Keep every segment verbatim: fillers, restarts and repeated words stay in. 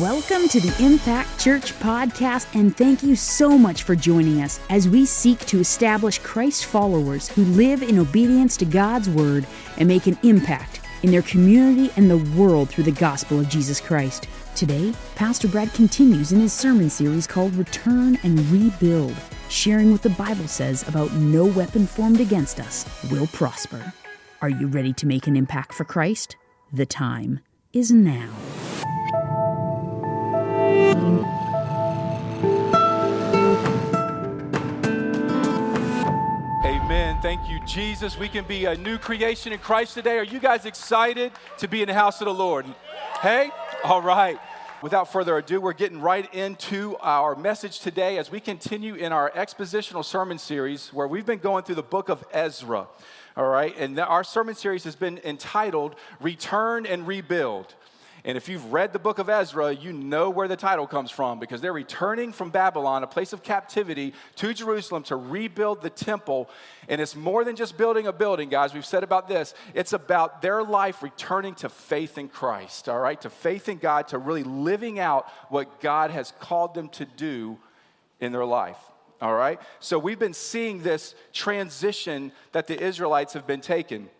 Welcome to the Impact Church podcast, and thank you so much for joining us as we seek to establish Christ followers who live in obedience to God's Word and make an impact in their community and the world through the gospel of Jesus Christ. Today, Pastor Brad continues in his sermon series called Return and Rebuild, sharing what the Bible says about no weapon formed against us will prosper. Are you ready to make an impact for Christ? The time is now. Amen. Thank you, Jesus. We can be a new creation in Christ today. Are you guys excited to be in the house of the Lord? Hey? All right. Without further ado, we're getting right into our message today as we continue in our expositional sermon series where we've been going through the book of Ezra. All right. And our sermon series has been entitled Return and Rebuild. And if you've read the book of Ezra, you know where the title comes from, because they're returning from Babylon, a place of captivity, to Jerusalem to rebuild the temple. And it's more than just building a building, guys. We've said about this. It's about their life returning to faith in Christ, all right, to faith in God, to really living out what God has called them to do in their life. All right? So we've been seeing this transition that the Israelites have been taking.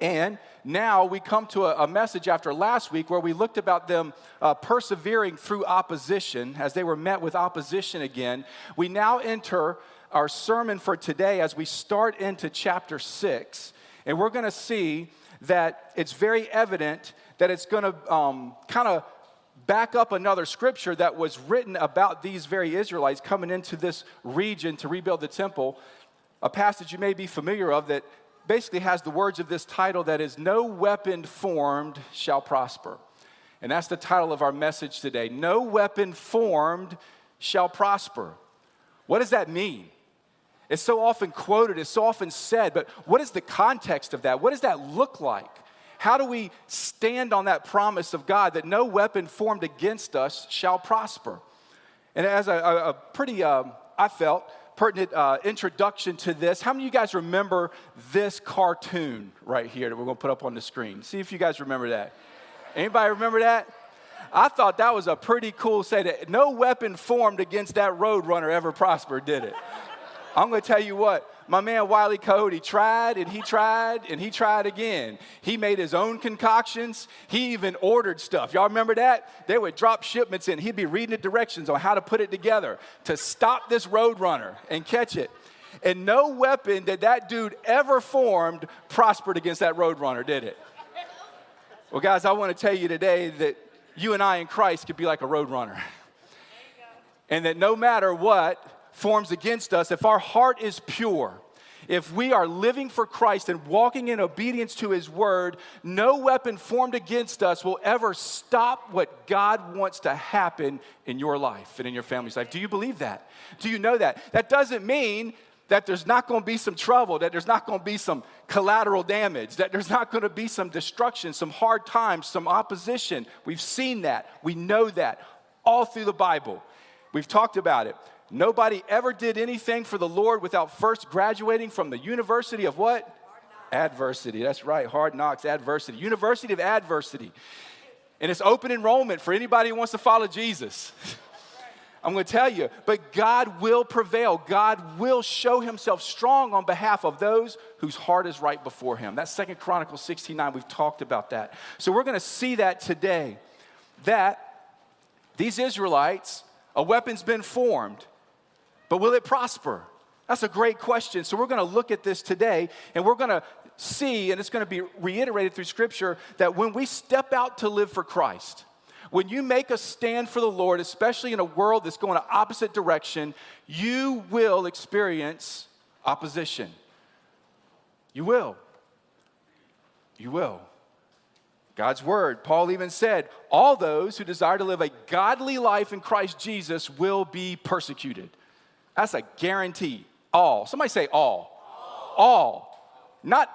And now we come to a, a message after last week where we looked about them uh, persevering through opposition as they were met with opposition again. We now enter our sermon for today as we start into chapter six. And we're going to see that it's very evident that it's going to um, kind of back up another scripture that was written about these very Israelites coming into this region to rebuild the temple. A passage you may be familiar of that basically has the words of this title that is, "No weapon formed shall prosper." And that's the title of our message today. No weapon formed shall prosper. What does that mean? It's so often quoted, it's so often said, but what is the context of that? What does that look like? How do we stand on that promise of God that no weapon formed against us shall prosper? And as a, a, a pretty, um, I felt, pertinent uh, introduction to this. How many of you guys remember this cartoon right here that we're going to put up on the screen? See if you guys remember that. Anybody remember that? I thought that was a pretty cool say that no weapon formed against that roadrunner ever prospered, did it? I'm going to tell you what, my man Wile E. Coyote tried and he tried and he tried again. He made his own concoctions. He even ordered stuff. Y'all remember that? They would drop shipments in. He'd be reading the directions on how to put it together to stop this roadrunner and catch it. And no weapon that that dude ever formed prospered against that roadrunner, did it? Well, guys, I want to tell you today that you and I in Christ could be like a roadrunner. And that no matter what forms against us, if our heart is pure, if we are living for Christ and walking in obedience to His Word, no weapon formed against us will ever stop what God wants to happen in your life and in your family's life. Do you believe that? Do you know that? That doesn't mean that there's not going to be some trouble, that there's not going to be some collateral damage, that there's not going to be some destruction, some hard times, some opposition. We've seen that. We know that all through the Bible. We've talked about it. Nobody ever did anything for the Lord without first graduating from the University of what? Adversity. That's right. Hard Knocks, Adversity. University of Adversity. And it's open enrollment for anybody who wants to follow Jesus. I'm going to tell you, but God will prevail. God will show Himself strong on behalf of those whose heart is right before Him. That's Second Chronicles sixteen nine. We've talked about that. So we're going to see that today, that these Israelites, a weapon's been formed. But will it prosper? That's a great question. So we're going to look at this today, and we're going to see, and it's going to be reiterated through Scripture, that when we step out to live for Christ, when you make a stand for the Lord, especially in a world that's going an opposite direction, you will experience opposition. You will. You will. God's Word, Paul even said, all those who desire to live a godly life in Christ Jesus will be persecuted. That's a guarantee. All. Somebody say all. All. All. Not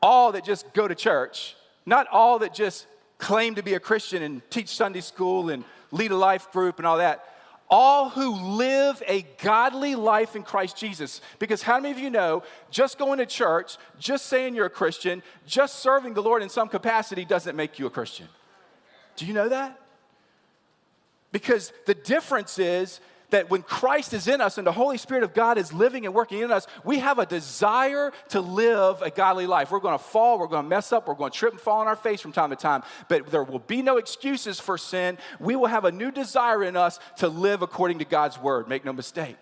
all that just go to church. Not all that just claim to be a Christian and teach Sunday school and lead a life group and all that. All who live a godly life in Christ Jesus. Because how many of you know just going to church, just saying you're a Christian, just serving the Lord in some capacity doesn't make you a Christian? Do you know that? Because the difference is that when Christ is in us and the Holy Spirit of God is living and working in us, we have a desire to live a godly life. We're going to fall. We're going to mess up. We're going to trip and fall on our face from time to time. But there will be no excuses for sin. We will have a new desire in us to live according to God's word. Make no mistake.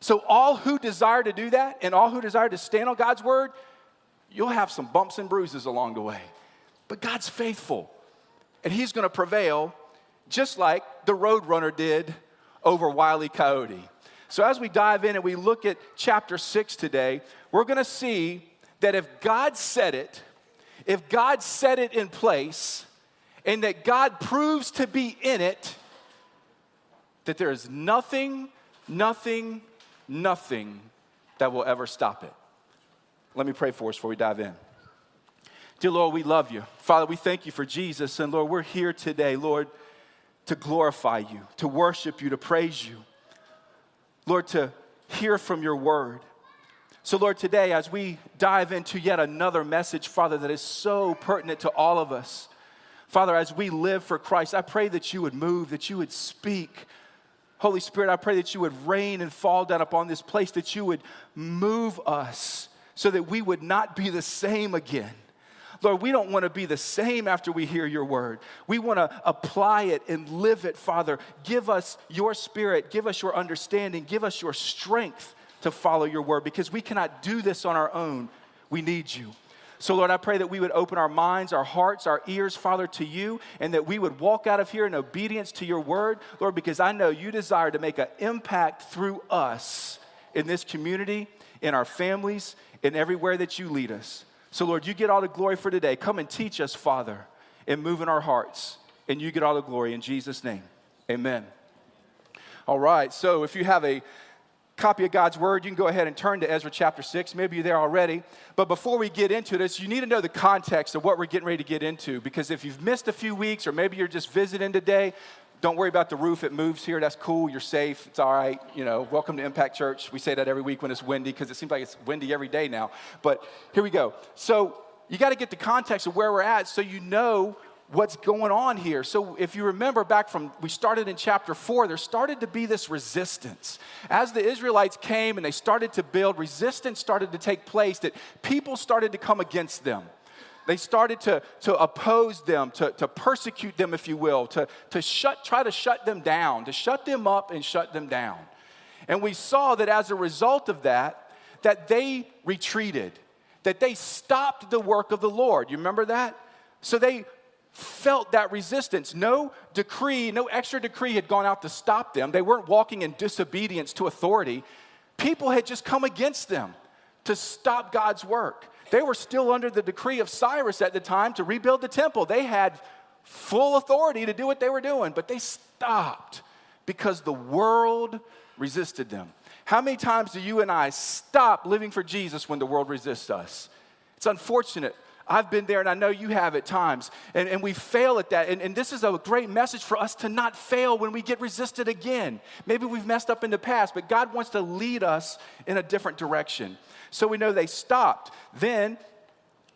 So all who desire to do that and all who desire to stand on God's word, you'll have some bumps and bruises along the way. But God's faithful. And he's going to prevail just like the roadrunner did over Wile E. Coyote. So as we dive in and we look at chapter six today, we're going to see that if God said it, if God set it in place, and that God proves to be in it, that there is nothing, nothing, nothing that will ever stop it. Let me pray for us before we dive in. Dear Lord, we love you. Father, we thank you for Jesus. And Lord, we're here today, Lord, to glorify you, to worship you, to praise you. Lord, to hear from your word. So Lord, today as we dive into yet another message, Father, that is so pertinent to all of us. Father, as we live for Christ, I pray that you would move, that you would speak. Holy Spirit, I pray that you would rain and fall down upon this place, that you would move us so that we would not be the same again. Lord, we don't want to be the same after we hear your word. We want to apply it and live it, Father. Give us your spirit. Give us your understanding. Give us your strength to follow your word, because we cannot do this on our own. We need you. So, Lord, I pray that we would open our minds, our hearts, our ears, Father, to you, and that we would walk out of here in obedience to your word, Lord, because I know you desire to make an impact through us in this community, in our families, in everywhere that you lead us. So, Lord, you get all the glory for today. Come and teach us, Father, and move in our hearts. And you get all the glory in Jesus' name. Amen. All right, so if you have a copy of God's word, you can go ahead and turn to Ezra chapter six. Maybe you're there already. But before we get into this, you need to know the context of what we're getting ready to get into. Because if you've missed a few weeks, or maybe you're just visiting today, don't worry about the roof. It moves here. That's cool. You're safe. It's all right. You know, welcome to Impact Church. We say that every week when it's windy, because it seems like it's windy every day now. But here we go. So you got to get the context of where we're at so you know what's going on here. So if you remember back from, we started in chapter four, there started to be this resistance. As the Israelites came and they started to build, resistance started to take place, that people started to come against them. They started to, to oppose them, to, to persecute them, if you will, to, to shut, try to shut them down, to shut them up and shut them down. And we saw that as a result of that, that they retreated, that they stopped the work of the Lord. You remember that? So they felt that resistance. No decree, no extra decree had gone out to stop them. They weren't walking in disobedience to authority. People had just come against them to stop God's work. They were still under the decree of Cyrus at the time to rebuild the temple. They had full authority to do what they were doing, but they stopped because the world resisted them. How many times do you and I stop living for Jesus when the world resists us? It's unfortunate. I've been there, and I know you have at times, and, and we fail at that. And, and this is a great message for us to not fail when we get resisted again. Maybe we've messed up in the past, but God wants to lead us in a different direction. So we know they stopped. Then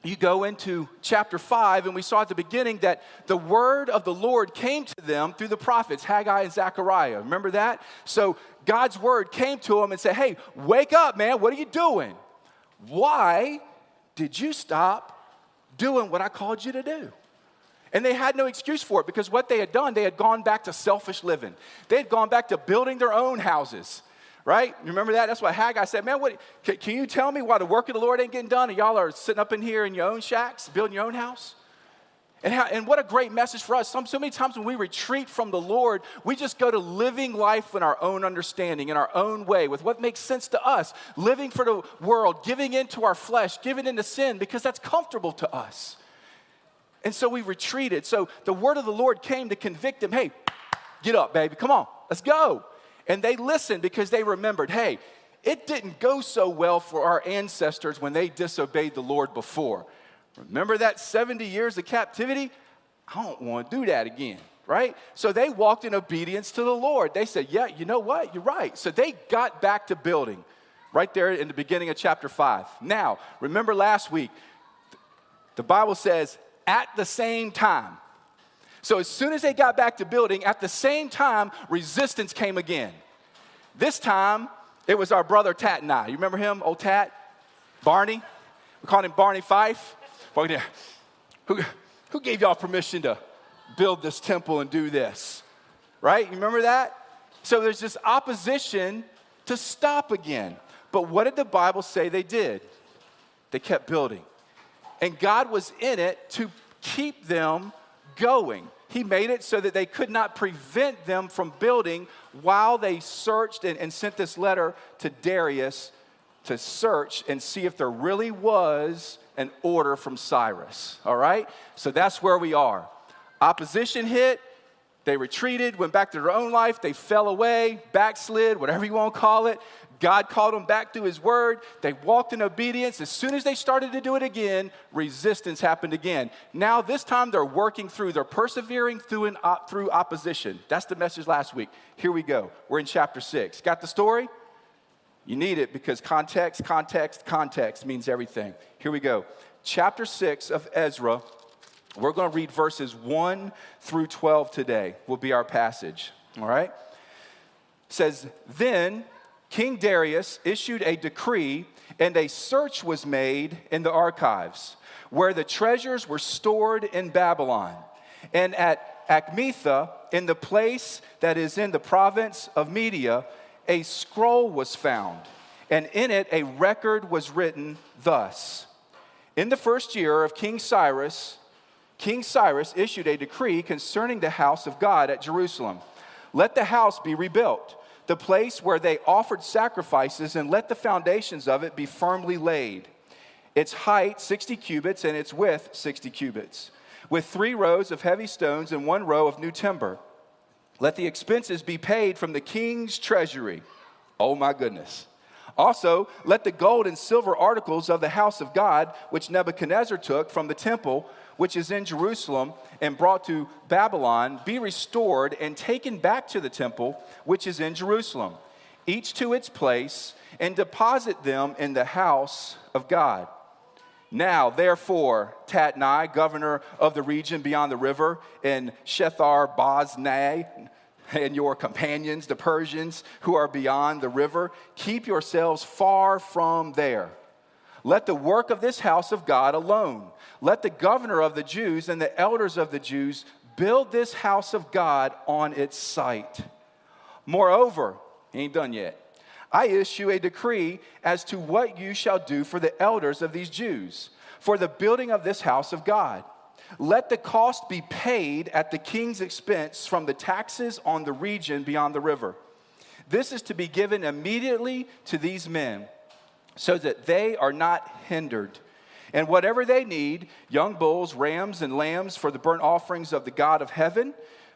you go into chapter five, and we saw at the beginning that the word of the Lord came to them through the prophets, Haggai and Zechariah. Remember that? So God's word came to them and said, hey, wake up, man. What are you doing? Why did you stop doing what I called you to do? And they had no excuse for it, because what they had done, they had gone back to selfish living. They had gone back to building their own houses, right? You remember that? That's what Haggai said. Man, what, can, can you tell me why the work of the Lord ain't getting done, and y'all are sitting up in here in your own shacks, building your own house? And, how, and what a great message for us. Some, so many times when we retreat from the Lord, we just go to living life in our own understanding, in our own way, with what makes sense to us, living for the world, giving into our flesh, giving into sin, because that's comfortable to us. And so we retreated. So the word of the Lord came to convict them. Hey, get up, baby. Come on. Let's go. And they listened because they remembered, hey, it didn't go so well for our ancestors when they disobeyed the Lord before. Remember that seventy years of captivity? I don't want to do that again, right? So they walked in obedience to the Lord. They said, yeah, you know what? You're right. So they got back to building right there in the beginning of chapter five. Now, remember last week, the Bible says, at the same time. So as soon as they got back to building, at the same time, resistance came again. This time, it was our brother Tattenai. You remember him, old Tat? Barney? We called him Barney Fife. Who, who gave y'all permission to build this temple and do this? Right? You remember that? So there's this opposition to stop again. But what did the Bible say they did? They kept building. And God was in it to keep them going. He made it so that they could not prevent them from building while they searched and, and sent this letter to Darius to search and see if there really was an order from Cyrus. All right? So that's where we are. Opposition hit. They retreated, went back to their own life. They fell away, backslid, whatever you want to call it. God called them back through his word. They walked in obedience. As soon as they started to do it again, resistance happened again. Now this time they're working through. They're persevering through and op- through opposition. That's the message last week. Here we go. We're in chapter six. Got the story? You need it because context, context, context means everything. Here we go. Chapter six of Ezra. We're going to read verses one through twelve today will be our passage. All right? It says, then King Darius issued a decree, and a search was made in the archives, where the treasures were stored in Babylon, and at Acmeath, in the place that is in the province of Media, a scroll was found, and in it a record was written thus: in the first year of King Cyrus, King Cyrus issued a decree concerning the house of God at Jerusalem. Let the house be rebuilt, the place where they offered sacrifices, and let the foundations of it be firmly laid. Its height, sixty cubits, and its width, sixty cubits, with three rows of heavy stones and one row of new timber. Let the expenses be paid from the king's treasury. Oh, my goodness. Also, let the gold and silver articles of the house of God, which Nebuchadnezzar took from the temple, which is in Jerusalem, and brought to Babylon, be restored and taken back to the temple, which is in Jerusalem, each to its place, and deposit them in the house of God. Now, therefore, Tattenai, governor of the region beyond the river, and Shethar-Bozenai, and your companions, the Persians, who are beyond the river, keep yourselves far from there. Let the work of this house of God alone. Let the governor of the Jews and the elders of the Jews build this house of God on its site. Moreover, he ain't done yet, I issue a decree as to what you shall do for the elders of these Jews, for the building of this house of God. Let the cost be paid at the king's expense from the taxes on the region beyond the river. This is to be given immediately to these men, so that they are not hindered. And whatever they need, young bulls, rams, and lambs for the burnt offerings of the God of heaven,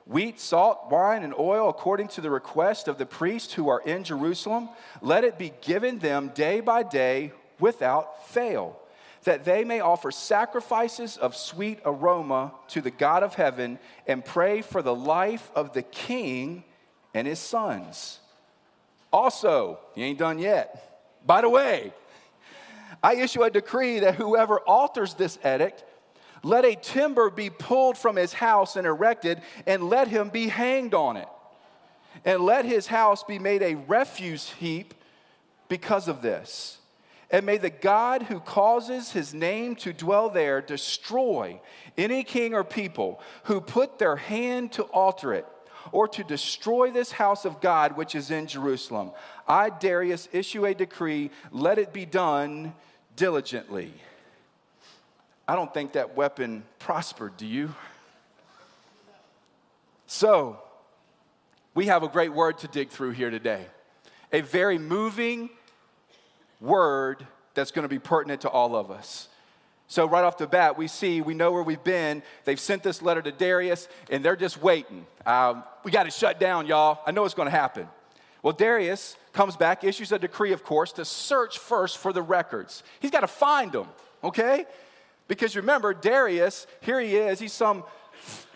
wheat, salt, wine, and oil, according to the request of the priests who are in Jerusalem, let it be given them day by day without fail, that they may offer sacrifices of sweet aroma to the God of heaven and pray for the life of the king and his sons. Also, he ain't done yet. By the way, I issue a decree that whoever alters this edict, let a timber be pulled from his house and erected, and let him be hanged on it. And let his house be made a refuse heap because of this. And may the God who causes his name to dwell there destroy any king or people who put their hand to alter it, or to destroy this house of God which is in Jerusalem. I, Darius, issue a decree, let it be done diligently. I don't think that weapon prospered, do you? So, we have a great word to dig through here today. A very moving word that's going to be pertinent to all of us. So right off the bat, we see, we know where we've been. They've sent this letter to Darius, and they're just waiting. Um, we got to shut down, y'all. I know it's going to happen. Well, Darius comes back, issues a decree, of course, to search first for the records. He's got to find them, okay? Because remember, Darius, here he is. He's some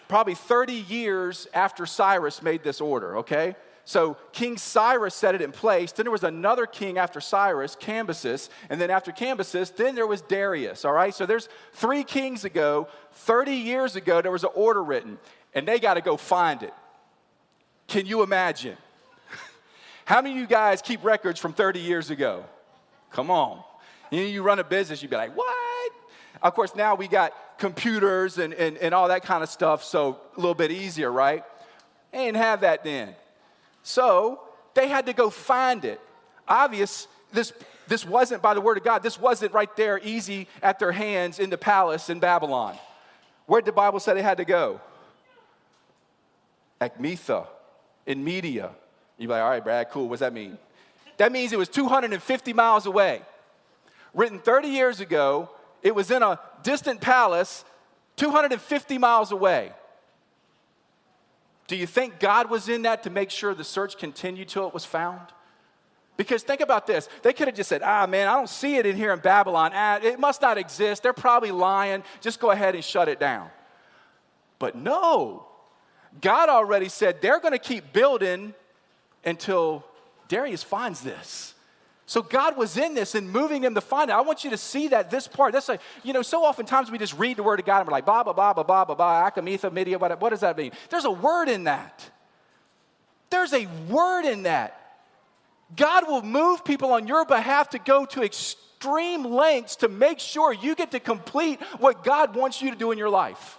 probably thirty years after Cyrus made this order, okay? So King Cyrus set it in place. Then there was another king after Cyrus, Cambyses. And then after Cambyses, then there was Darius, all right? So there's three kings ago, thirty years ago, there was an order written. and they got to go find it. Can you imagine? How many of you guys keep records from thirty years ago? Come on. You know, you run a business, you'd be like, what? Of course, now we got computers and, and, and all that kind of stuff, so a little bit easier, right? They didn't have that then. So they had to go find it. Obvious, this, this wasn't by the word of God. This wasn't right there easy at their hands in the palace in Babylon. Where did the Bible say they had to go? Acmeath, in Media. You'd be like, all right, Brad, cool. What's that mean? That means it was two hundred fifty miles away. Written thirty years ago, it was in a distant palace two hundred fifty miles away. Do you think God was in that to make sure the search continued till it was found? Because think about this. They could have just said, ah, man, I don't see it in here in Babylon. Ah, it must not exist. They're probably lying. Just go ahead and shut it down. But no. God already said they're going to keep building until Darius finds this. So God was in this and moving them to find it. I want you to see that this part. That's like, you know, so oftentimes we just read the word of God and we're like, blah, blah, blah, blah, blah, blah, blah, Acmeath, Media, what does that mean? There's a word in that. There's a word in that. God will move people on your behalf to go to extreme lengths to make sure you get to complete what God wants you to do in your life.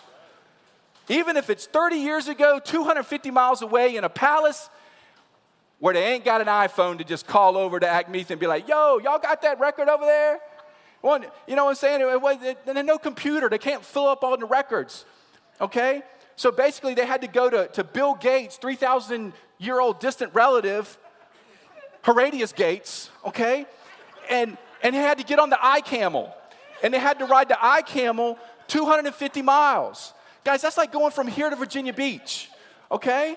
Even if it's thirty years ago, two hundred fifty miles away in a palace, where they ain't got an iPhone to just call over to Acmeath and be like, yo, y'all got that record over there? Well, you know what I'm saying? It was, it, there's no computer. They can't fill up all the records, okay? So basically they had to go to, to Bill Gates, three thousand-year-old distant relative, Horatius Gates, okay? And, and they had to get on the iCamel. And they had to ride the iCamel two hundred fifty miles. Guys, that's like going from here to Virginia Beach, okay?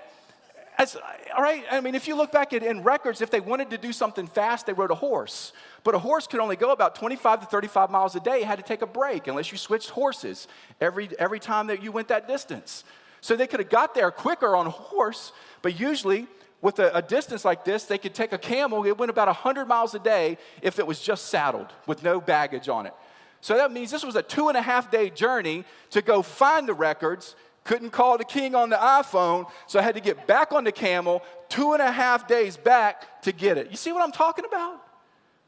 As, all right, I mean, if you look back at in records, if they wanted to do something fast, they rode a horse. But a horse could only go about twenty-five to thirty-five miles a day. It had to take a break unless you switched horses every, every time that you went that distance. So they could have got there quicker on a horse, but usually with a, a distance like this, they could take a camel. It went about one hundred miles a day if it was just saddled with no baggage on it. So that means this was a two and a half day journey to go find the records. Couldn't call the king on the iPhone, so I had to get back on the camel two and a half days back to get it. You see what I'm talking about?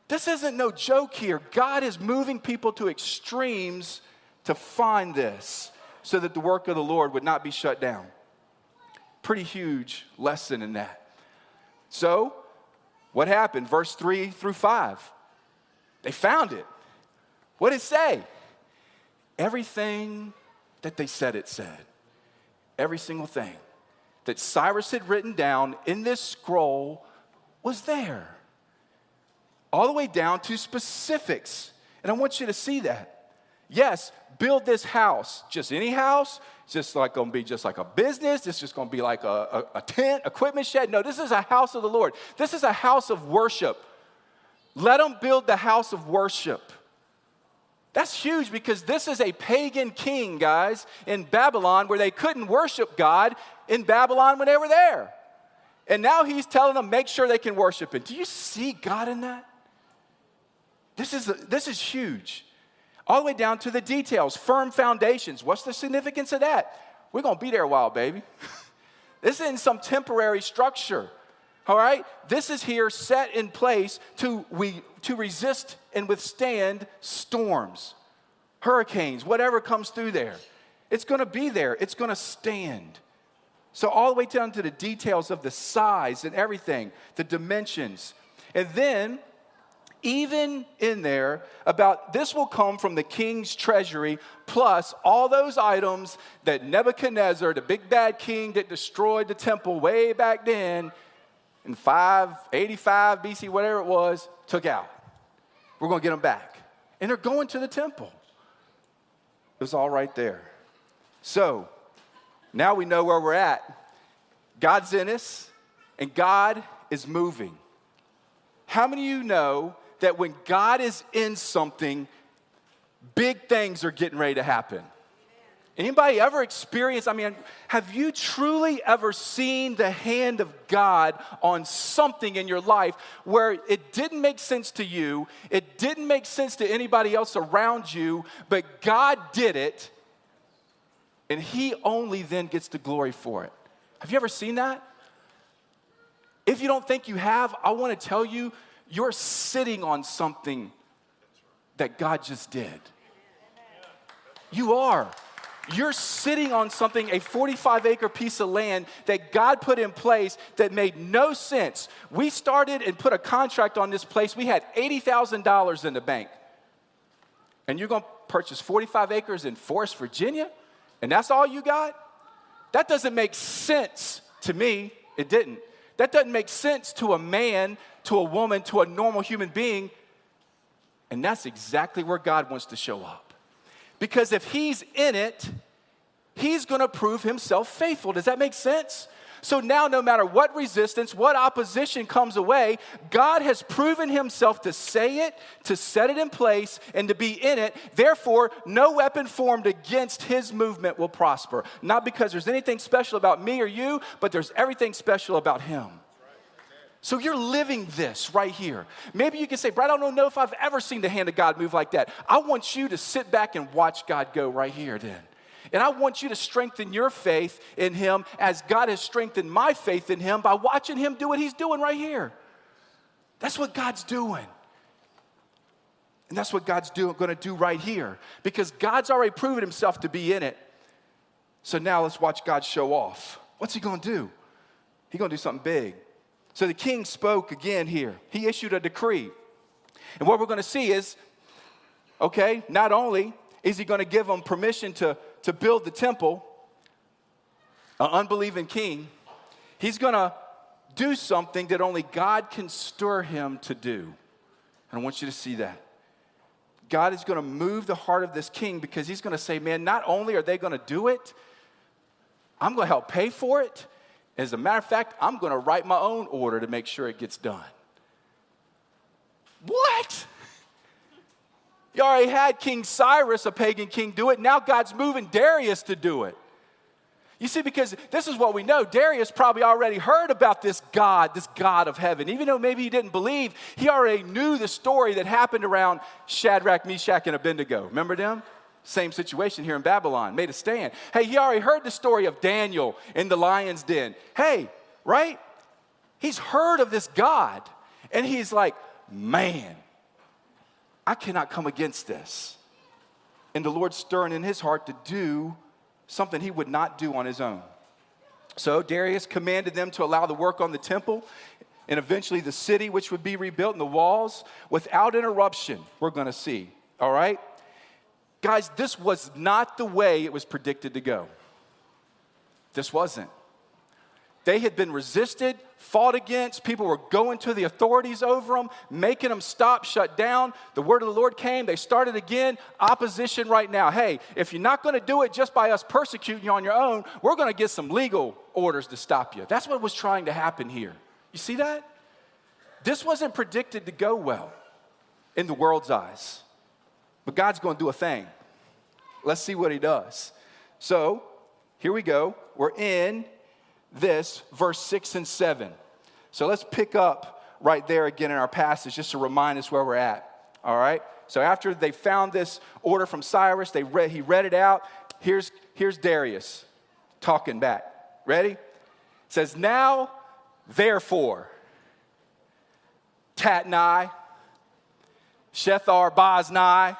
This isn't no joke here. God is moving people to extremes to find this so that the work of the Lord would not be shut down. Pretty huge lesson in that. So, what happened? Verse three through five. They found it. What did it say? Everything that they said it said. Every single thing that Cyrus had written down in this scroll was there. All the way down to specifics. And I want you to see that. Yes, build this house. Just any house. It's just like going to be just like a business. It's just going to be like a, a, a tent, equipment shed. No, this is a house of the Lord. This is a house of worship. Let them build the house of worship. That's huge because this is a pagan king, guys, in Babylon where they couldn't worship God in Babylon when they were there. And now he's telling them, make sure they can worship him. Do you see God in that? This is, this is huge. All the way down to the details, firm foundations. What's the significance of that? We're going to be there a while, baby. This isn't some temporary structure, all right? This is here set in place to we to resist and withstand storms, hurricanes, whatever comes through there. It's going to be there. It's going to stand. So all the way down to the details of the size and everything, the dimensions. And then even in there about this will come from the king's treasury plus all those items that Nebuchadnezzar, the big bad king that destroyed the temple way back then in five eighty-five B C, whatever it was, took out. We're going to get them back. And they're going to the temple. It was all right there. So, now we know where we're at. God's in us, and God is moving. How many of you know that when God is in something, big things are getting ready to happen? Anybody ever experienced, I mean, have you truly ever seen the hand of God on something in your life where it didn't make sense to you, it didn't make sense to anybody else around you, but God did it, And he only then gets the glory for it. Have you ever seen that? If you don't think you have, I want to tell you, you're sitting on something that God just did. You are. You're sitting on something, a forty-five acre piece of land that God put in place that made no sense. We started and put a contract on this place. We had eighty thousand dollars in the bank. And you're going to purchase forty-five acres in Forest, Virginia? And that's all you got? That doesn't make sense to me. It didn't. That doesn't make sense to a man, to a woman, to a normal human being. And that's exactly where God wants to show up. Because if he's in it, he's going to prove himself faithful. Does that make sense? So now no matter what resistance, what opposition comes away, God has proven himself to say it, to set it in place, and to be in it. Therefore, no weapon formed against his movement will prosper. Not because there's anything special about me or you, but there's everything special about him. So you're living this right here. Maybe you can say, Brad, I don't know if I've ever seen the hand of God move like that. I want you to sit back and watch God go right here then. And I want you to strengthen your faith in him as God has strengthened my faith in him by watching him do what he's doing right here. That's what God's doing. And that's what God's going to do right here. Because God's already proven himself to be in it. So now let's watch God show off. What's he going to do? He's going to do something big. So the king spoke again here. He issued a decree. And what we're going to see is, okay, not only is he going to give them permission to, to build the temple, an unbelieving king, he's going to do something that only God can stir him to do. And I want you to see that. God is going to move the heart of this king because he's going to say, man, not only are they going to do it, I'm going to help pay for it. As a matter of fact, I'm going to write my own order to make sure it gets done. What? You already had King Cyrus, a pagan king, do it. Now God's moving Darius to do it. You see, because this is what we know. Darius probably already heard about this God, this God of heaven. Even though maybe he didn't believe, he already knew the story that happened around Shadrach, Meshach, and Abednego. Remember them? Same situation here in Babylon, made a stand. Hey, he already heard the story of Daniel in the lion's den. Hey, right? He's heard of this God. And he's like, man, I cannot come against this. And the Lord's stirring in his heart to do something he would not do on his own. So Darius commanded them to allow the work on the temple and eventually the city, which would be rebuilt, and the walls without interruption, we're going to see. All right? Guys, this was not the way it was predicted to go. This wasn't. They had been resisted, fought against. People were going to the authorities over them, making them stop, shut down. The word of the Lord came. They started again. Opposition right now. Hey, if you're not going to do it just by us persecuting you on your own, we're going to get some legal orders to stop you. That's what was trying to happen here. You see that? This wasn't predicted to go well in the world's eyes. But God's going to do a thing. Let's see what he does. So, here we go. We're in this, verse six and seven. So, let's pick up right there again in our passage just to remind us where we're at. All right? So, after they found this order from Cyrus, they read, he read it out. Here's, here's Darius talking back. Ready? It says, now, therefore, Tattenai, Shethar-Bozenai,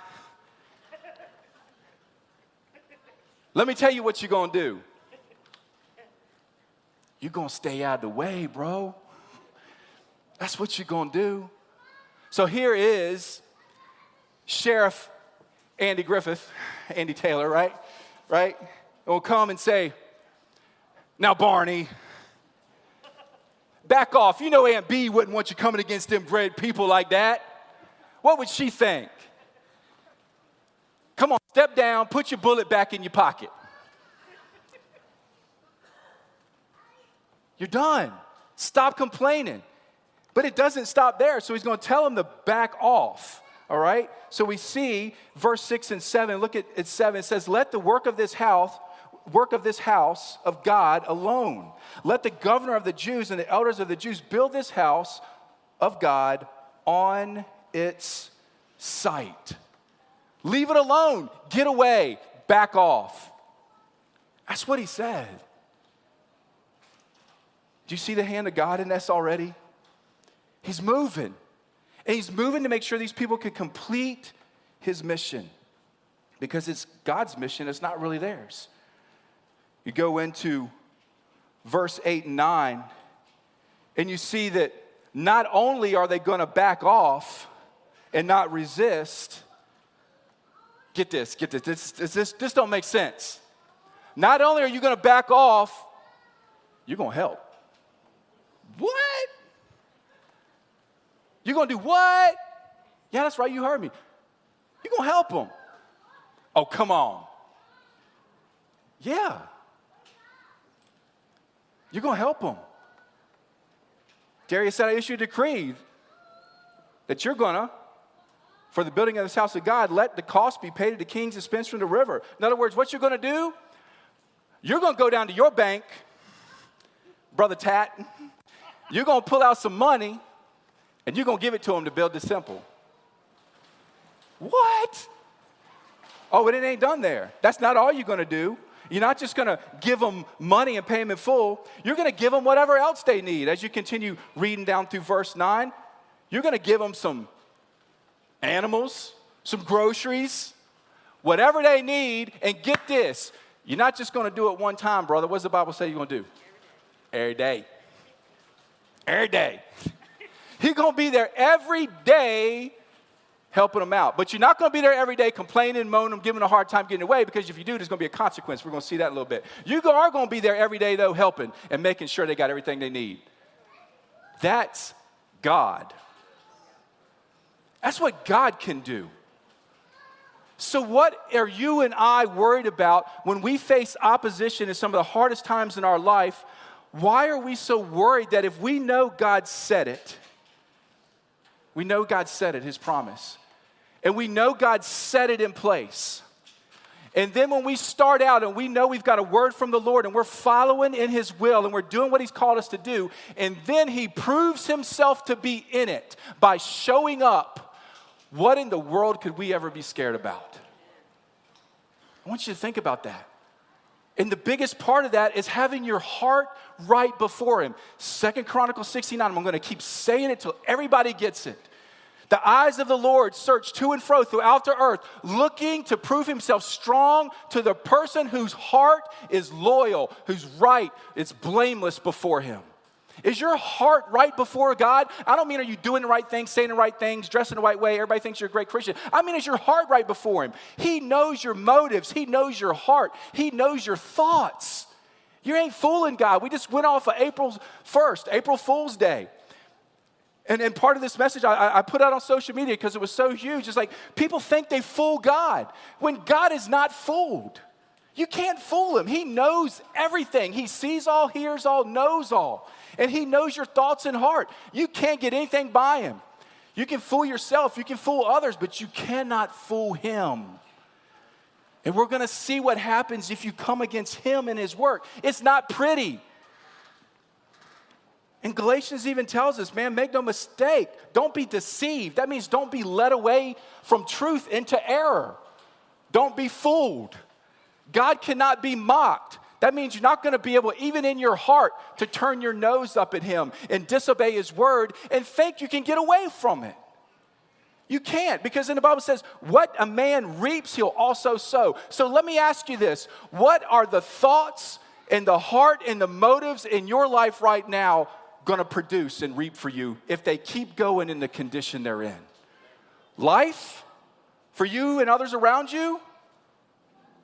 let me tell you what you're going to do. You're going to stay out of the way, bro. That's what you're going to do. So here is Sheriff Andy Griffith, Andy Taylor, right? Right? Will come and say, now, Barney, back off. You know Aunt B wouldn't want you coming against them great people like that. What would she think? Come on, step down, put your bullet back in your pocket. You're done. Stop complaining. But it doesn't stop there, so he's going to tell him to back off, all right? So we see verse six and seven. Look at, at seven. It says, let the work of this house... work of this house of God alone. Let the governor of the Jews and the elders of the Jews build this house of God on its sight. Leave it alone. Get away. Back off. That's what he said. Do you see the hand of God in this already? He's moving. And he's moving to make sure these people could complete his mission. Because it's God's mission, it's not really theirs. You go into verse eight and nine, and you see that not only are they going to back off and not resist, get this, get this, this, this, this, this don't make sense. Not only are you going to back off, you're going to help. What? You're going to do what? Yeah, that's right, you heard me. You're going to help them. Oh, come on. Yeah. You're going to help them. Darius said, I issue a decree that you're going to, for the building of this house of God, let the cost be paid to the king's expense from the river. In other words, what you're going to do, you're going to go down to your bank, Brother Tat. You're going to pull out some money, and you're going to give it to them to build this temple. What? Oh, but it ain't done there. That's not all you're going to do. You're not just going to give them money and pay them in full. You're going to give them whatever else they need. As you continue reading down through verse nine, you're going to give them some animals, some groceries, whatever they need. And get this, you're not just going to do it one time, brother. What does the Bible say you're going to do? Every day. Every day. He's going to be there every day helping them out. But you're not going to be there every day complaining, moaning, giving them a hard time getting away, because if you do, there's going to be a consequence. We're going to see that in a little bit. You are going to be there every day, though, helping and making sure they got everything they need. That's God. That's what God can do. So what are you and I worried about when we face opposition in some of the hardest times in our life? Why are we so worried that if we know God said it, we know God said it, his promise, and we know God set it in place, and then when we start out and we know we've got a word from the Lord and we're following in his will and we're doing what he's called us to do, and then he proves himself to be in it by showing up, what in the world could we ever be scared about? I want you to think about that. And the biggest part of that is having your heart right before him. Second Chronicles sixty-nine, I'm going to keep saying it till everybody gets it. The eyes of the Lord search to and fro throughout the earth, looking to prove himself strong to the person whose heart is loyal, whose right is blameless before him. Is your heart right before God? I don't mean are you doing the right things, saying the right things, dressing the right way, everybody thinks you're a great Christian. I mean is your heart right before him? He knows your motives. He knows your heart. He knows your thoughts. You ain't fooling God. We just went off of April first, April Fool's Day. And, and part of this message I, I put out on social media because it was so huge. It's like people think they fool God when God is not fooled. You can't fool him. He knows everything. He sees all, hears all, knows all. And he knows your thoughts and heart. You can't get anything by him. You can fool yourself. You can fool others, but you cannot fool him. And we're going to see what happens if you come against him and his work. It's not pretty. And Galatians even tells us, man, make no mistake. Don't be deceived. That means don't be led away from truth into error. Don't be fooled. God cannot be mocked. That means you're not going to be able, even in your heart, to turn your nose up at him and disobey his word and think you can get away from it. You can't, because in the Bible it says, what a man reaps, he'll also sow. So let me ask you this. What are the thoughts and the heart and the motives in your life right now going to produce and reap for you if they keep going in the condition they're in? Life for you and others around you,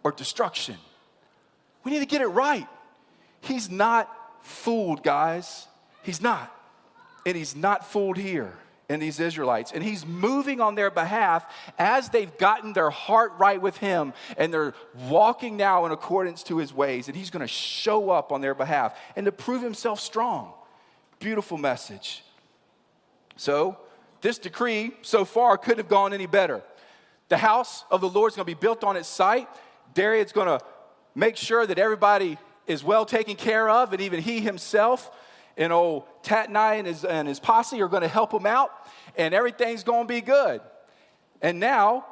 or destruction? We need to get it right. He's not fooled, guys. He's not. And he's not fooled here in these Israelites. And he's moving on their behalf as they've gotten their heart right with him. And they're walking now in accordance to his ways. And he's going to show up on their behalf and to prove himself strong. Beautiful message. So this decree so far couldn't have gone any better. The house of the Lord is going to be built on its site. Darius is going to make sure that everybody is well taken care of, and even he himself and old Tattenai and his, and his posse are going to help him out, and everything's going to be good. And now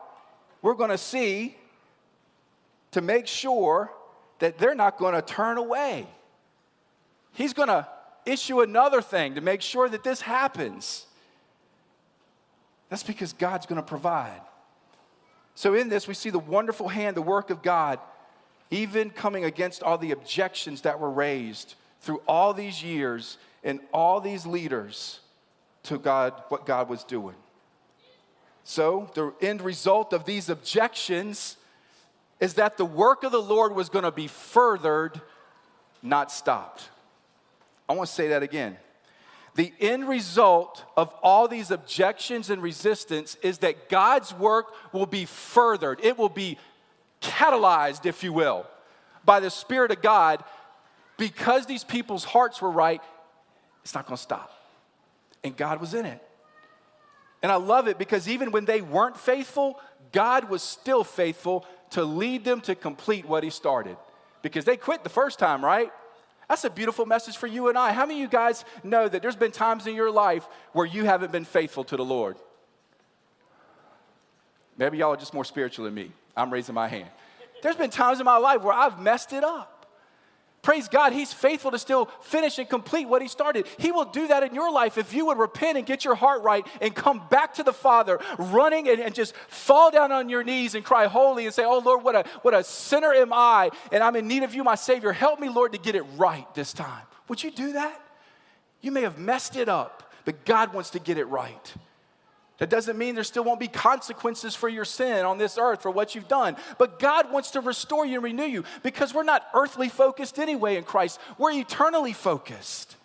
we're going to see, to make sure that they're not going to turn away. He's going to issue another thing to make sure that this happens. That's because God's going to provide. So in this, we see the wonderful hand, the work of God, even coming against all the objections that were raised through all these years and all these leaders to God, what God was doing. So the end result of these objections is that the work of the Lord was going to be furthered, not stopped. I want to say that again. The end result of all these objections and resistance is that God's work will be furthered. It will be catalyzed, if you will, by the Spirit of God. Because these people's hearts were right, it's not going to stop. And God was in it. And I love it because even when they weren't faithful, God was still faithful to lead them to complete what He started. Because they quit the first time, right? That's a beautiful message for you and I. How many of you guys know that there's been times in your life where you haven't been faithful to the Lord? Maybe y'all are just more spiritual than me. I'm raising my hand. There's been times in my life where I've messed it up. Praise God, He's faithful to still finish and complete what He started. He will do that in your life if you would repent and get your heart right and come back to the Father, running and, and just fall down on your knees and cry holy and say, oh, Lord, what a, what a sinner am I, and I'm in need of You, my Savior. Help me, Lord, to get it right this time. Would you do that? You may have messed it up, but God wants to get it right. That doesn't mean there still won't be consequences for your sin on this earth for what you've done. But God wants to restore you and renew you because we're not earthly focused anyway in Christ. We're eternally focused.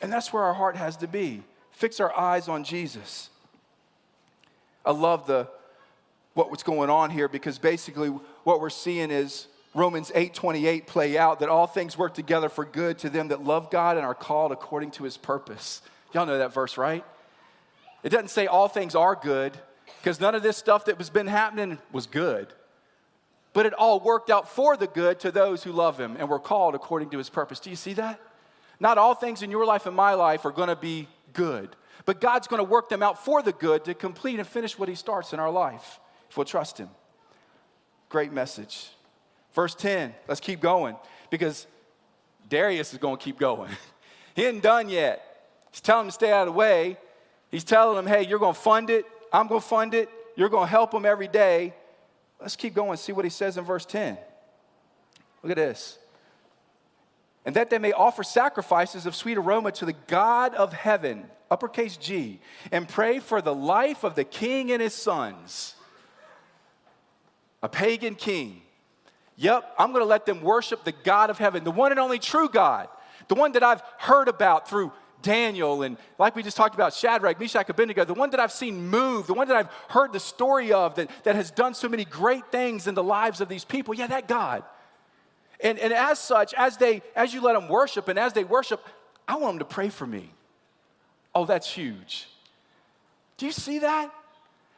And that's where our heart has to be. Fix our eyes on Jesus. I love the what was going on here because basically what we're seeing is Romans eight twenty-eight play out, that all things work together for good to them that love God and are called according to His purpose. Y'all know that verse, right? It doesn't say all things are good, because none of this stuff that has been happening was good. But it all worked out for the good to those who love Him and were called according to His purpose. Do you see that? Not all things in your life and my life are going to be good, but God's going to work them out for the good to complete and finish what He starts in our life if we'll trust Him. Great message. Verse ten, let's keep going, because Darius is going to keep going. He isn't done yet. He's telling him to stay out of the way. He's telling them, hey, you're going to fund it. I'm going to fund it. You're going to help them every day. Let's keep going and see what he says in verse ten. Look at this. And that they may offer sacrifices of sweet aroma to the God of heaven, uppercase G, and pray for the life of the king and his sons. A pagan king. Yep, I'm going to let them worship the God of heaven, the one and only true God, the one that I've heard about through Daniel, and like we just talked about, Shadrach, Meshach, and Abednego, the one that I've seen move, the one that I've heard the story of, that, that has done so many great things in the lives of these people. Yeah, that God. And, and as such, as they, as you let them worship, and as they worship, I want them to pray for me. Oh, that's huge. Do you see that?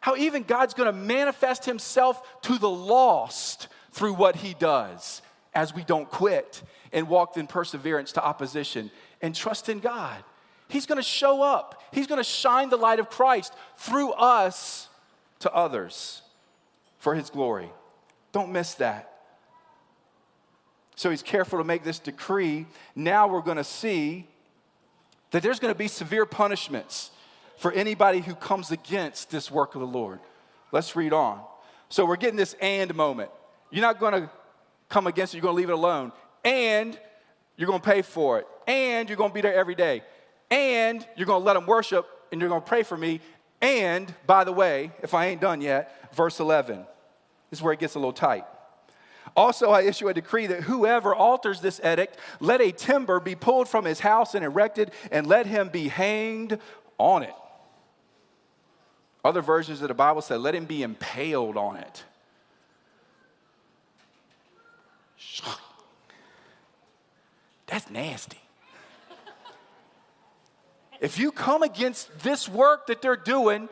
How even God's going to manifest Himself to the lost through what He does as we don't quit and walk in perseverance to opposition and trust in God. He's going to show up. He's going to shine the light of Christ through us to others for His glory. Don't miss that. So He's careful to make this decree. Now we're going to see that there's going to be severe punishments for anybody who comes against this work of the Lord. Let's read on. So we're getting this and moment. You're not going to come against it. You're going to leave it alone. And you're going to pay for it. And you're going to be there every day. And you're going to let them worship, and you're going to pray for me. And, by the way, if I ain't done yet, verse eleven. This is where it gets a little tight. Also, I issue a decree that whoever alters this edict, let a timber be pulled from his house and erected, and let him be hanged on it. Other versions of the Bible say, let him be impaled on it. That's nasty. If you come against this work that they're doing,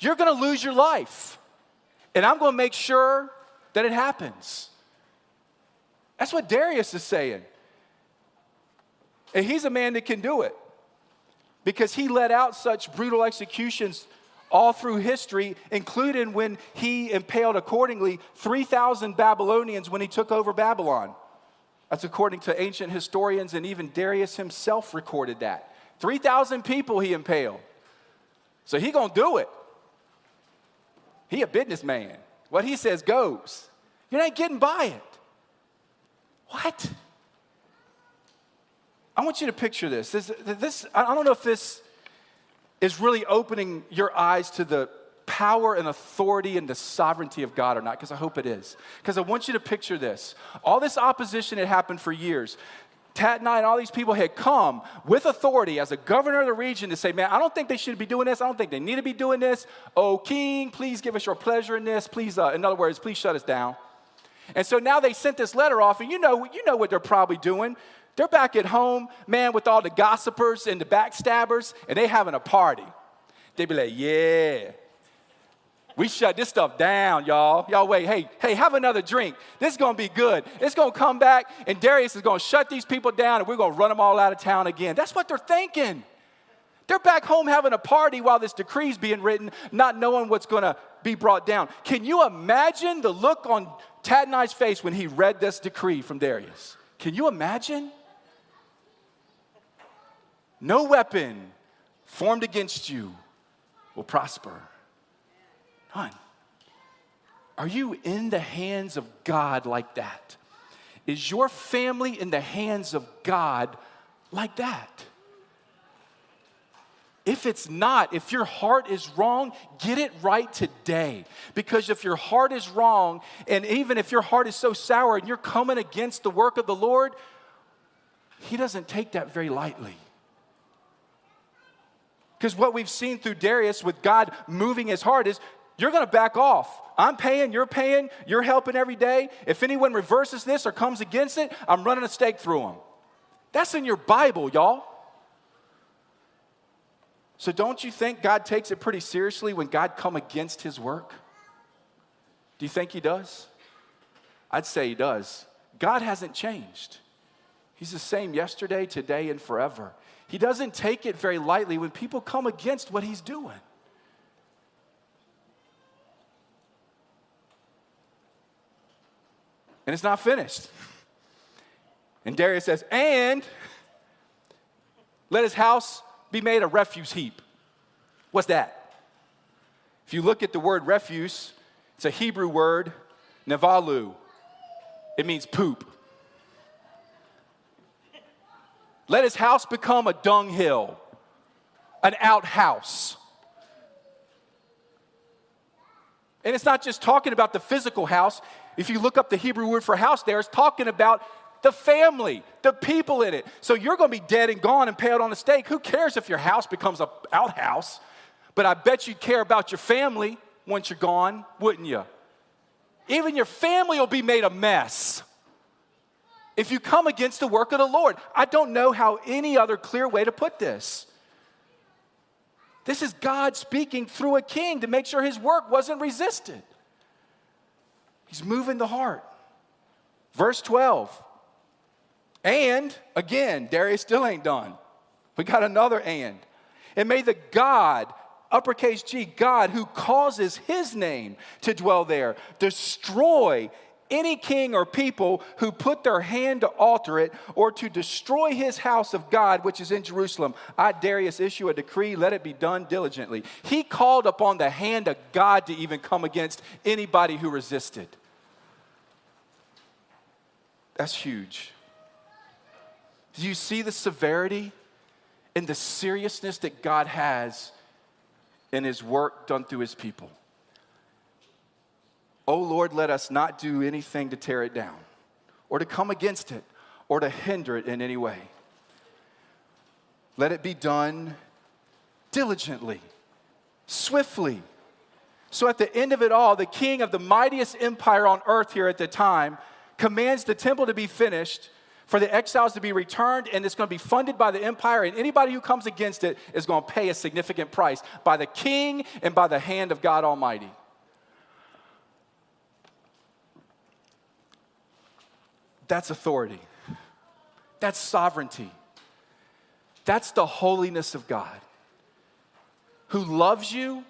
you're going to lose your life. And I'm going to make sure that it happens. That's what Darius is saying. And he's a man that can do it because he let out such brutal executions all through history, including when he impaled accordingly three thousand Babylonians when he took over Babylon. That's according to ancient historians, and even Darius himself recorded that. three thousand people he impaled. So he gonna do it. He a businessman. What he says goes. You ain't getting by it. What? I want you to picture this. This, this. I don't know if this is really opening your eyes to the power and authority and the sovereignty of God or not, because I hope it is. Because I want you to picture this. All this opposition had happened for years. Tattenai and all these people had come with authority as a governor of the region to say, man, I don't think they should be doing this. I don't think they need to be doing this. Oh, king, please give us your pleasure in this. Please, uh, in other words, please shut us down. And so now they sent this letter off, and you know, you know what they're probably doing. They're back at home, man, with all the gossipers and the backstabbers, and they having a party. They be like, yeah, we shut this stuff down, y'all. Y'all wait, hey, hey, have another drink. This is going to be good. It's going to come back, and Darius is going to shut these people down, and we're going to run them all out of town again. That's what they're thinking. They're back home having a party while this decree is being written, not knowing what's going to be brought down. Can you imagine the look on Tattenai's face when he read this decree from Darius? Can you imagine? No weapon formed against you will prosper. None. Are you in the hands of God like that? Is your family in the hands of God like that? If it's not, if your heart is wrong, get it right today. Because if your heart is wrong, and even if your heart is so sour and you're coming against the work of the Lord, He doesn't take that very lightly. Because what we've seen through Darius with God moving his heart is, you're going to back off. I'm paying, you're paying, you're helping every day. If anyone reverses this or comes against it, I'm running a stake through them. That's in your Bible, y'all. So don't you think God takes it pretty seriously when God come against his work? Do you think he does? I'd say he does. God hasn't changed. He's the same yesterday, today, and forever. He doesn't take it very lightly when people come against what he's doing. And it's not finished. And Darius says, and let his house be made a refuse heap. What's that? If you look at the word refuse, it's a Hebrew word, nevalu. It means poop. Let his house become a dunghill, an outhouse. And it's not just talking about the physical house. If you look up the Hebrew word for house there, it's talking about the family, the people in it. So you're going to be dead and gone and impaled on a stake. Who cares if your house becomes an outhouse? But I bet you care about your family once you're gone, wouldn't you? Even your family will be made a mess if you come against the work of the Lord. I don't know how any other clear way to put this. This is God speaking through a king to make sure his work wasn't resisted. He's moving the heart. Verse twelve. And, again, Darius still ain't done. We got another and. And may the God, uppercase G, God, who causes his name to dwell there, destroy any king or people who put their hand to alter it or to destroy his house of God, which is in Jerusalem. I, Darius, issue a decree, let it be done diligently. He called upon the hand of God to even come against anybody who resisted. That's huge. Do you see the severity and the seriousness that God has in his work done through his people? Oh, Lord, let us not do anything to tear it down or to come against it or to hinder it in any way. Let it be done diligently, swiftly. So at the end of it all, the king of the mightiest empire on earth here at the time commands the temple to be finished, for the exiles to be returned, and it's going to be funded by the empire, and anybody who comes against it is going to pay a significant price by the king and by the hand of God Almighty. That's authority. That's sovereignty. That's the holiness of God, who loves you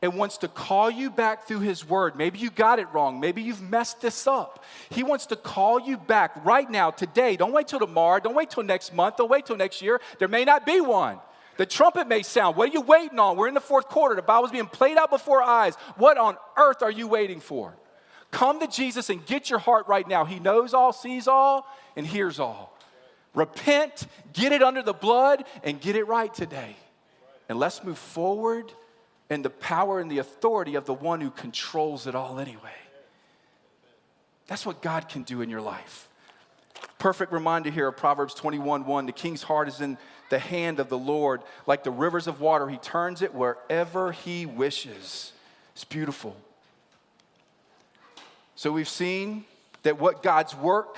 and wants to call you back through his word. Maybe you got it wrong. Maybe you've messed this up. He wants to call you back right now, today. Don't wait till tomorrow. Don't wait till next month. Don't wait till next year. There may not be one. The trumpet may sound. What are you waiting on? We're in the fourth quarter. The Bible's being played out before our eyes. What on earth are you waiting for? Come to Jesus and get your heart right now. He knows all, sees all, and hears all. Repent, get it under the blood, and get it right today. And let's move forward and the power and the authority of the one who controls it all anyway. That's what God can do in your life. Perfect reminder here of Proverbs twenty-one one. The king's heart is in the hand of the Lord. Like the rivers of water, he turns it wherever he wishes. It's beautiful. So we've seen that what God's work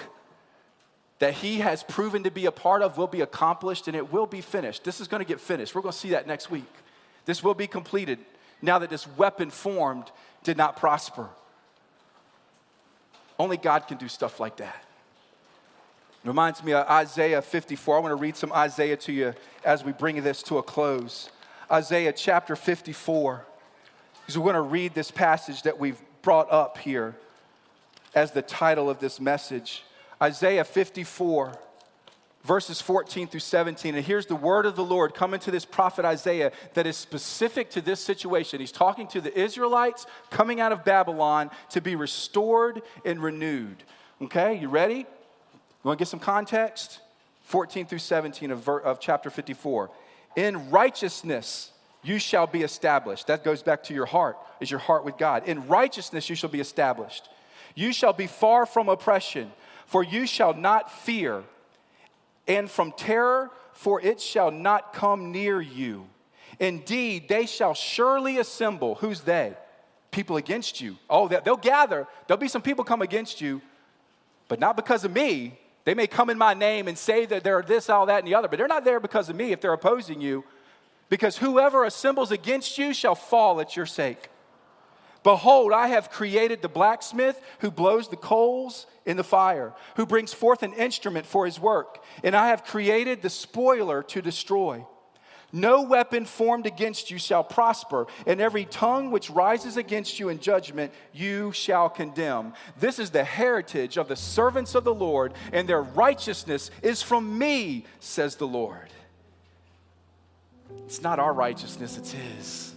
that he has proven to be a part of will be accomplished and it will be finished. This is going to get finished. We're going to see that next week. This will be completed now that this weapon formed did not prosper. Only God can do stuff like that. It reminds me of Isaiah fifty-four. I want to read some Isaiah to you as we bring this to a close. Isaiah chapter fifty-four. Because we're going to read this passage that we've brought up here as the title of this message. Isaiah fifty-four. Verses fourteen through seventeen, and here's the word of the Lord coming to this prophet Isaiah that is specific to this situation. He's talking to the Israelites coming out of Babylon to be restored and renewed. Okay, you ready? You want to get some context? fourteen through seventeen of, ver- of chapter fifty-four. In righteousness you shall be established. That goes back to your heart, is your heart with God. In righteousness you shall be established. You shall be far from oppression, for you shall not fear. And from terror, for it shall not come near you. Indeed, they shall surely assemble. Who's they? People against you. Oh, they'll gather. There'll be some people come against you, but not because of me. They may come in my name and say that they're this, all that, and the other, but they're not there because of me if they're opposing you. Because whoever assembles against you shall fall at your sake. Behold, I have created the blacksmith who blows the coals in the fire, who brings forth an instrument for his work, and I have created the spoiler to destroy. No weapon formed against you shall prosper, and every tongue which rises against you in judgment you shall condemn. This is the heritage of the servants of the Lord, and their righteousness is from me, says the Lord. It's not our righteousness, it's his.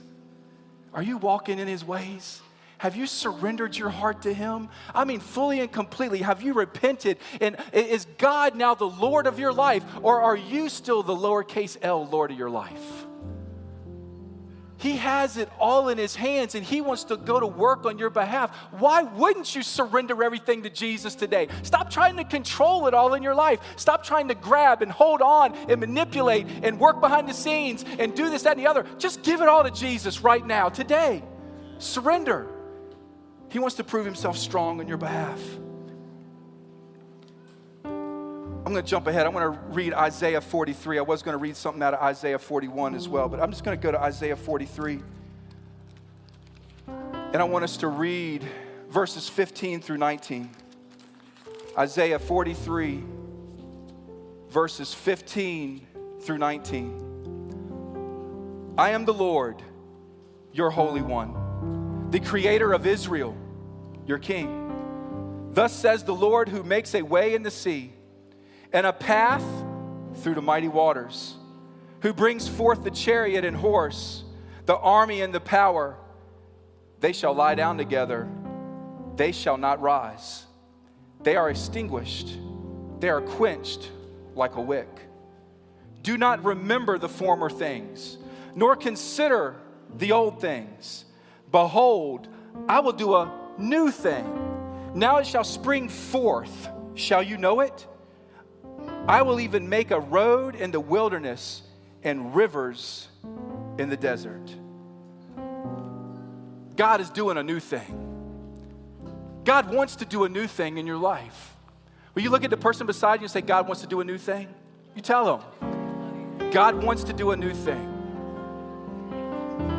Are you walking in his ways? Have you surrendered your heart to him? I mean, fully and completely. Have you repented? And is God now the Lord of your life? Or are you still the lowercase L Lord of your life? He has it all in his hands and he wants to go to work on your behalf. Why wouldn't you surrender everything to Jesus today? Stop trying to control it all in your life. Stop trying to grab and hold on and manipulate and work behind the scenes and do this, that, and the other. Just give it all to Jesus right now, today. Surrender. He wants to prove himself strong on your behalf. I'm going to jump ahead. I'm going to read Isaiah forty-three. I was going to read something out of Isaiah forty-one as well, but I'm just going to go to Isaiah forty-three. And I want us to read verses fifteen through nineteen. Isaiah forty-three, verses fifteen through nineteen. I am the Lord, your Holy One, the Creator of Israel, your King. Thus says the Lord, who makes a way in the sea, and a path through the mighty waters, who brings forth the chariot and horse, the army and the power. They shall lie down together. They shall not rise. They are extinguished. They are quenched like a wick. Do not remember the former things, nor consider the old things. Behold, I will do a new thing. Now it shall spring forth. Shall you know it? I will even make a road in the wilderness and rivers in the desert. God is doing a new thing. God wants to do a new thing in your life. Will you look at the person beside you and say, God wants to do a new thing? You tell them. God wants to do a new thing.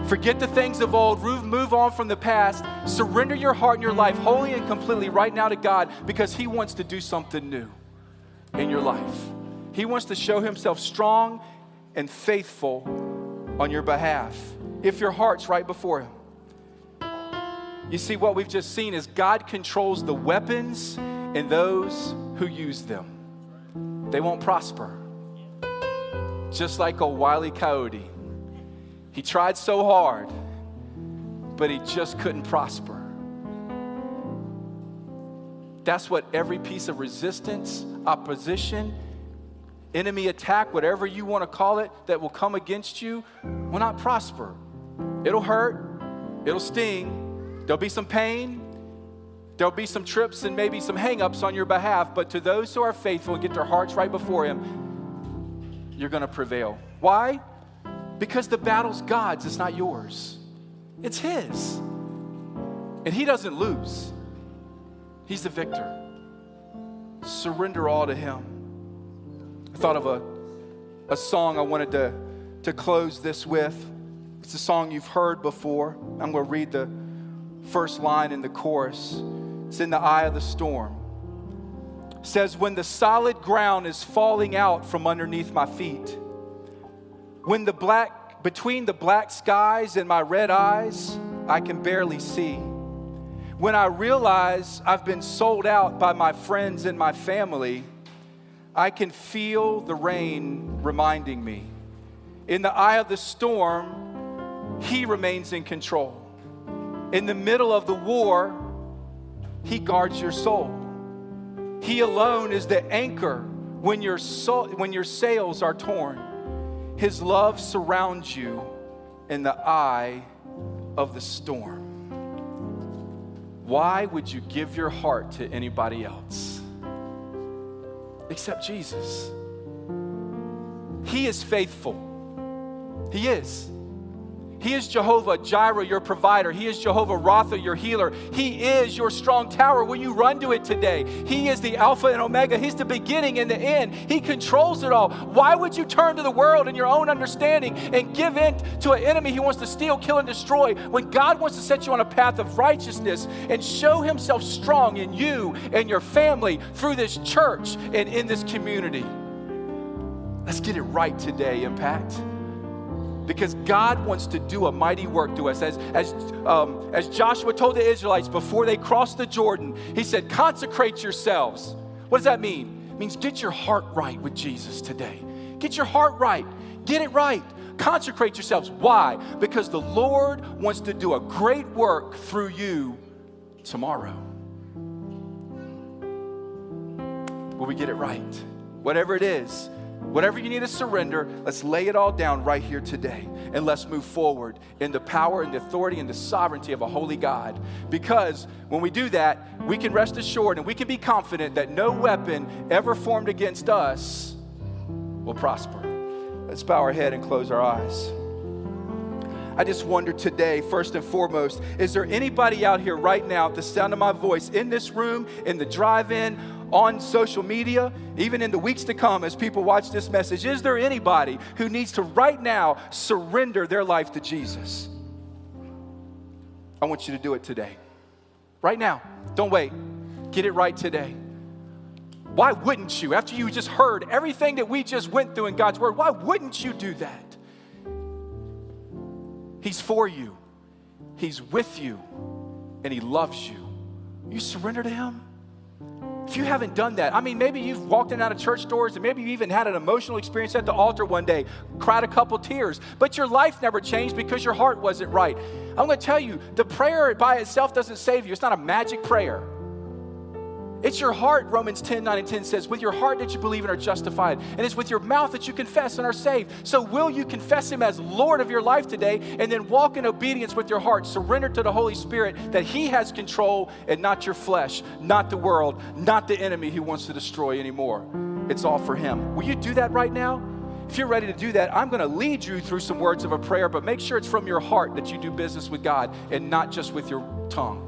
Forget the things of old. Move on from the past. Surrender your heart and your life wholly and completely right now to God, because he wants to do something new in your life. He wants to show himself strong and faithful on your behalf if your heart's right before him. You see, what we've just seen is God controls the weapons and those who use them. They won't prosper. Just like old Wile E. Coyote. He tried so hard, but he just couldn't prosper. That's what every piece of resistance, opposition, enemy attack, whatever you want to call it, that will come against you will not prosper. It'll hurt. It'll sting. There'll be some pain. There'll be some trips and maybe some hang-ups on your behalf. But to those who are faithful and get their hearts right before Him, you're going to prevail. Why? Because the battle's God's. It's not yours. It's His. And He doesn't lose. He's the victor. Surrender all to Him. I thought of a, a song I wanted to, to close this with. It's a song you've heard before. I'm going to read the first line in the chorus. It's "In the Eye of the Storm." It says, when the solid ground is falling out from underneath my feet, when the black, between the black skies and my red eyes, I can barely see. When I realize I've been sold out by my friends and my family, I can feel the rain reminding me. In the eye of the storm, He remains in control. In the middle of the war, He guards your soul. He alone is the anchor when your soul, when your sails are torn. His love surrounds you in the eye of the storm. Why would you give your heart to anybody else except Jesus? He is faithful. He is. He is Jehovah Jireh, your provider. He is Jehovah Rapha, your healer. He is your strong tower. Will you run to it today? He is the Alpha and Omega. He's the beginning and the end. He controls it all. Why would you turn to the world and your own understanding and give in to an enemy who wants to steal, kill, and destroy when God wants to set you on a path of righteousness and show Himself strong in you and your family through this church and in this community? Let's get it right today, Impact. Because God wants to do a mighty work to us. As, as, um, as Joshua told the Israelites before they crossed the Jordan, he said, consecrate yourselves. What does that mean? It means get your heart right with Jesus today. Get your heart right. Get it right. Consecrate yourselves. Why? Because the Lord wants to do a great work through you tomorrow. Will we get it right? Whatever it is. Whatever you need to surrender, let's lay it all down right here today. And let's move forward in the power and the authority and the sovereignty of a holy God. Because when we do that, we can rest assured and we can be confident that no weapon ever formed against us will prosper. Let's bow our head and close our eyes. I just wonder today, first and foremost, is there anybody out here right now at the sound of my voice, in this room, in the drive-in, on social media, even in the weeks to come as people watch this message, is there anybody who needs to right now surrender their life to Jesus? I want you to do it today. Right now. Don't wait. Get it right today. Why wouldn't you? After you just heard everything that we just went through in God's Word, why wouldn't you do that? He's for you. He's with you. And He loves you. You surrender to Him? If you haven't done that, I mean, maybe you've walked in and out of church doors and maybe you even had an emotional experience at the altar one day, cried a couple tears, but your life never changed because your heart wasn't right. I'm going to tell you, the prayer by itself doesn't save you. It's not a magic prayer. It's your heart, Romans ten, nine and ten says, with your heart that you believe and are justified. And it's with your mouth that you confess and are saved. So will you confess Him as Lord of your life today and then walk in obedience with your heart, surrender to the Holy Spirit that He has control and not your flesh, not the world, not the enemy who wants to destroy anymore. It's all for Him. Will you do that right now? If you're ready to do that, I'm going to lead you through some words of a prayer, but make sure it's from your heart that you do business with God and not just with your tongue.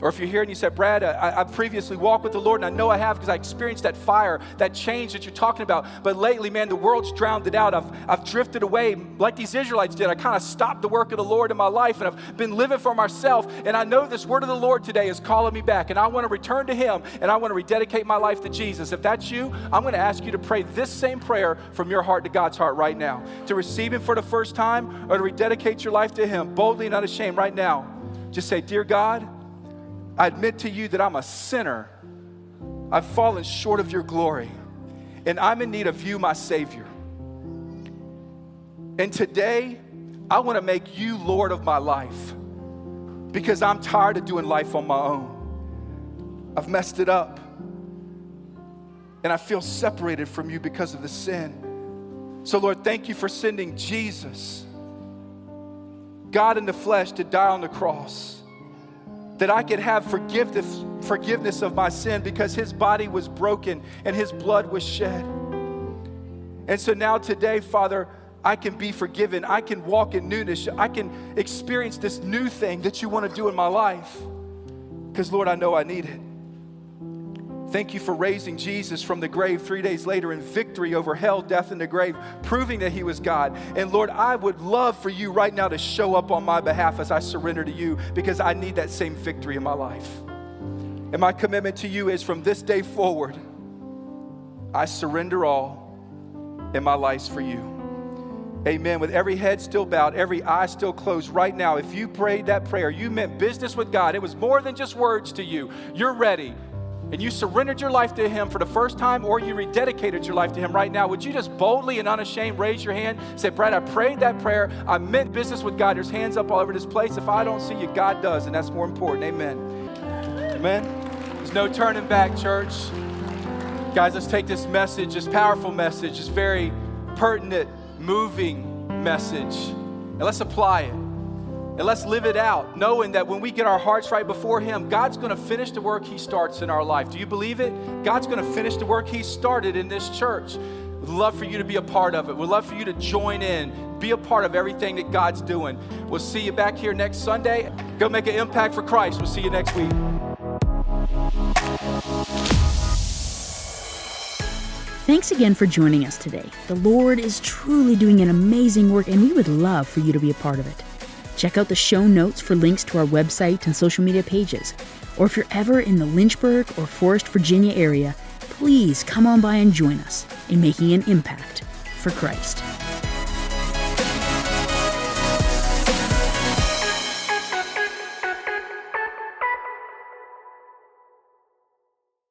Or if you're here and you said, Brad, I, I previously walked with the Lord, and I know I have because I experienced that fire, that change that you're talking about. But lately, man, the world's drowned it out. I've, I've drifted away like these Israelites did. I kind of stopped the work of the Lord in my life, and I've been living for myself. And I know this word of the Lord today is calling me back, and I want to return to Him, and I want to rededicate my life to Jesus. If that's you, I'm going to ask you to pray this same prayer from your heart to God's heart right now. To receive Him for the first time or to rededicate your life to Him boldly and unashamed right now. Just say, dear God, I admit to you that I'm a sinner. I've fallen short of your glory, and I'm in need of you, my Savior. And today, I want to make you Lord of my life because I'm tired of doing life on my own. I've messed it up, and I feel separated from you because of the sin. So, Lord, thank you for sending Jesus, God in the flesh, to die on the cross, that I could have forgiveness, forgiveness of my sin because his body was broken and his blood was shed. And so now today, Father, I can be forgiven. I can walk in newness. I can experience this new thing that you want to do in my life because, Lord, I know I need it. Thank you for raising Jesus from the grave three days later in victory over hell, death, and the grave, proving that he was God. And Lord, I would love for you right now to show up on my behalf as I surrender to you because I need that same victory in my life. And my commitment to you is from this day forward, I surrender all and my life's for you. Amen. With every head still bowed, every eye still closed right now, if you prayed that prayer, you meant business with God. It was more than just words to you. You're ready. And you surrendered your life to him for the first time, or you rededicated your life to him right now, would you just boldly and unashamed raise your hand, say, Brad, I prayed that prayer. I meant business with God. There's hands up all over this place. If I don't see you, God does, and that's more important. Amen. Amen. There's no turning back, church. Guys, let's take this message, this powerful message, this very pertinent, moving message, and let's apply it. And let's live it out, knowing that when we get our hearts right before him, God's going to finish the work he starts in our life. Do you believe it? God's going to finish the work he started in this church. We'd love for you to be a part of it. We'd love for you to join in, be a part of everything that God's doing. We'll see you back here next Sunday. Go make an impact for Christ. We'll see you next week. Thanks again for joining us today. The Lord is truly doing an amazing work, and we would love for you to be a part of it. Check out the show notes for links to our website and social media pages. Or if you're ever in the Lynchburg or Forest, Virginia area, please come on by and join us in making an impact for Christ.